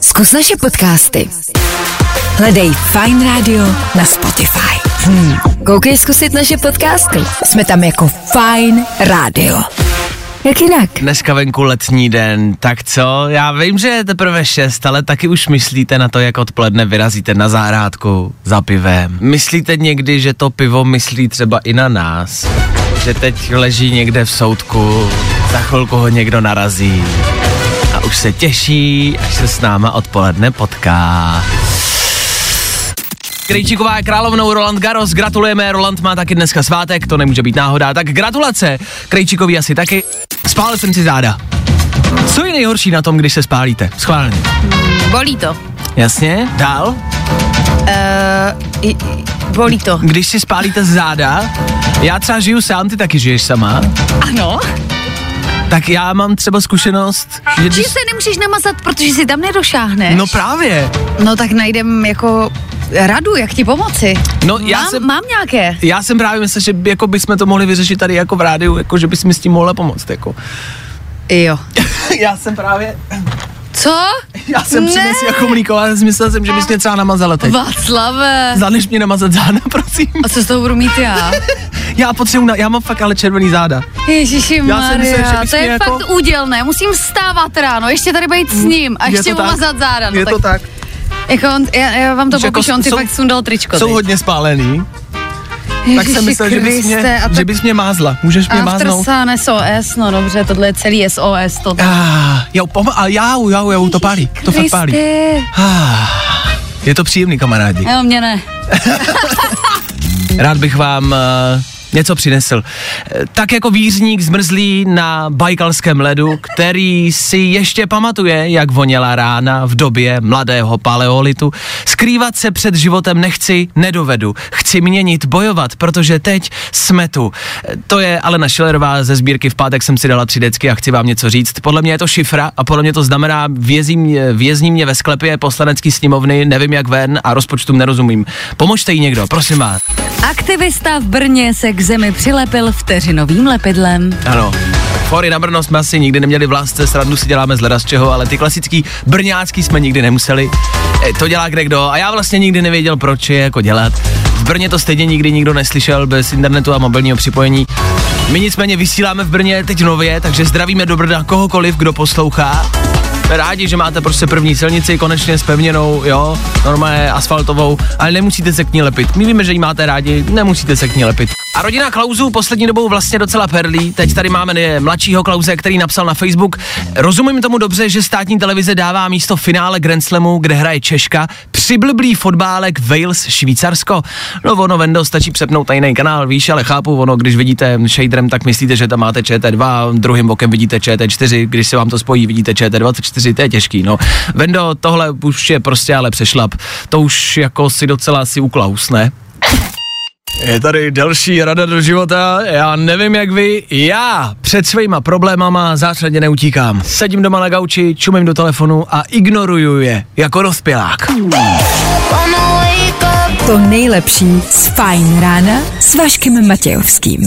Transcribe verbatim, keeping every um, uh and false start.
Zkus naše podcasty. Hledej Fajn Radio na Spotify. Hmm. Koukej zkusit naše podcasty. Jsme tam jako Fajn Radio. Jak jinak? Dneska venku letní den, tak co? Já vím, že je teprve šest, ale taky už myslíte na to, jak odpoledne vyrazíte na zahrádku za pivem. Myslíte někdy, že to pivo myslí třeba i na nás? Že teď leží někde v soudku, za chvilku ho někdo narazí a už se těší, až se s náma odpoledne potká. Krejčíková je královnou Roland Garros, gratulujeme, Roland má taky dneska svátek, to nemůže být náhoda, tak gratulace, Krejčíkovi asi taky. Spálil jsem si záda. Co je nejhorší na tom, když se spálíte? Schválně. Bolí to. Jasně, dál? Uh, bolí to. Když si spálíte záda, já třeba žiju sám, ty taky žiješ sama. Ano. Tak já mám třeba zkušenost, že když... se nemůžeš namazat, protože si tam nedošáhneš. No právě. No tak najdem jako... radu, jak ti pomoci. No, já mám, jsem, mám nějaké. Já jsem právě myslel, že jako bychom to mohli vyřešit tady jako v rádiu, jako že bys mi s tím mohla pomoct. Jako. Jo. já jsem právě... Co? Já jsem přinesl jako mlíková, já jsem myslel jsem, že bys mě třeba namazala teď. Václave. Zaneš mě namazat záda, prosím. A co z toho budu mít já? já potřebuji, na, já mám fakt ale červený záda. Ježišimarja, to je jako... fakt údělné, musím vstávat ráno, ještě tady být s ním a ještě umazat záda. No, je tak... to tak. Jako on, já, já vám to popíšu, jako on ty jsou, fakt sundal tričko. Jsou teď. Hodně spálený. Ježiši, tak jsem myslel, že bys, mě, že bys mě mázla. Můžeš mě máznout? After S O S, no dobře, tohle je celý S O S. Tohle. Ah, jau, pom- a jau, jau, jau, to pálí, to fakt pálí. Ah, je to příjemný, kamarádi. Jo, mě ne. Rád bych vám... Uh, něco přinesl. Tak jako vířník zmrzlý na bajkalském ledu, který si ještě pamatuje, jak voněla rána v době mladého paleolitu. Skrývat se před životem nechci, nedovedu. Chci měnit, bojovat, protože teď jsme tu. To je Alena Schillerová ze sbírky V pátek jsem si dala tři decky a chci vám něco říct. Podle mě je to šifra a podle mě to znamená vězí mě, vězní mě ve sklepě poslanecký sněmovny, nevím jak ven a rozpočtům nerozumím. Pomožte jí někdo, prosím vás. Aktivista v Brně se k zemi přilepil vteřinovým lepidlem. Ano. Fory na Brno jsme asi nikdy neměli v lásce, srandu si děláme z leda z čeho, ale ty klasický brňácký jsme nikdy nemuseli. E, to dělá kdekdo a já vlastně nikdy nevěděl, proč je jako dělat. V Brně to stejně nikdy nikdo neslyšel bez internetu a mobilního připojení. My nicméně vysíláme v Brně teď nově, takže zdravíme do Brna kohokoliv, kdo poslouchá. Rádi, že máte prostě první silnici, konečně spevněnou, jo, normálně asfaltovou, ale nemusíte se k ní lepit. My víme, že ji máte rádi, nemusíte se k ní lepit. A rodina Klausů poslední dobou vlastně docela perlí. Teď tady máme mladšího Klause, který napsal na Facebook: rozumím tomu dobře, že státní televize dává místo finále Grand Slamu, kde hraje Češka, přiblblý fotbálek Wales Švýcarsko. No ono vendo, stačí přepnout na jiný kanál, víš, ale chápu, ono, když vidíte shaderem, tak myslíte, že tam máte Č T dva, druhým okem vidíte Č T čtyři, když se vám to spojí, vidíte Č T dvacet čtyři. To je těžký, no. Vendo, tohle už je prostě ale přešlap. To už jako si docela si uklaus, ne? Je tady další rada do života, já nevím jak vy, já před svýma problémama zásadně neutíkám. Sedím doma na gauči, čumím do telefonu a ignoruju je jako rozpilák. To nejlepší z Fajn rána s Vaškem Matějovským.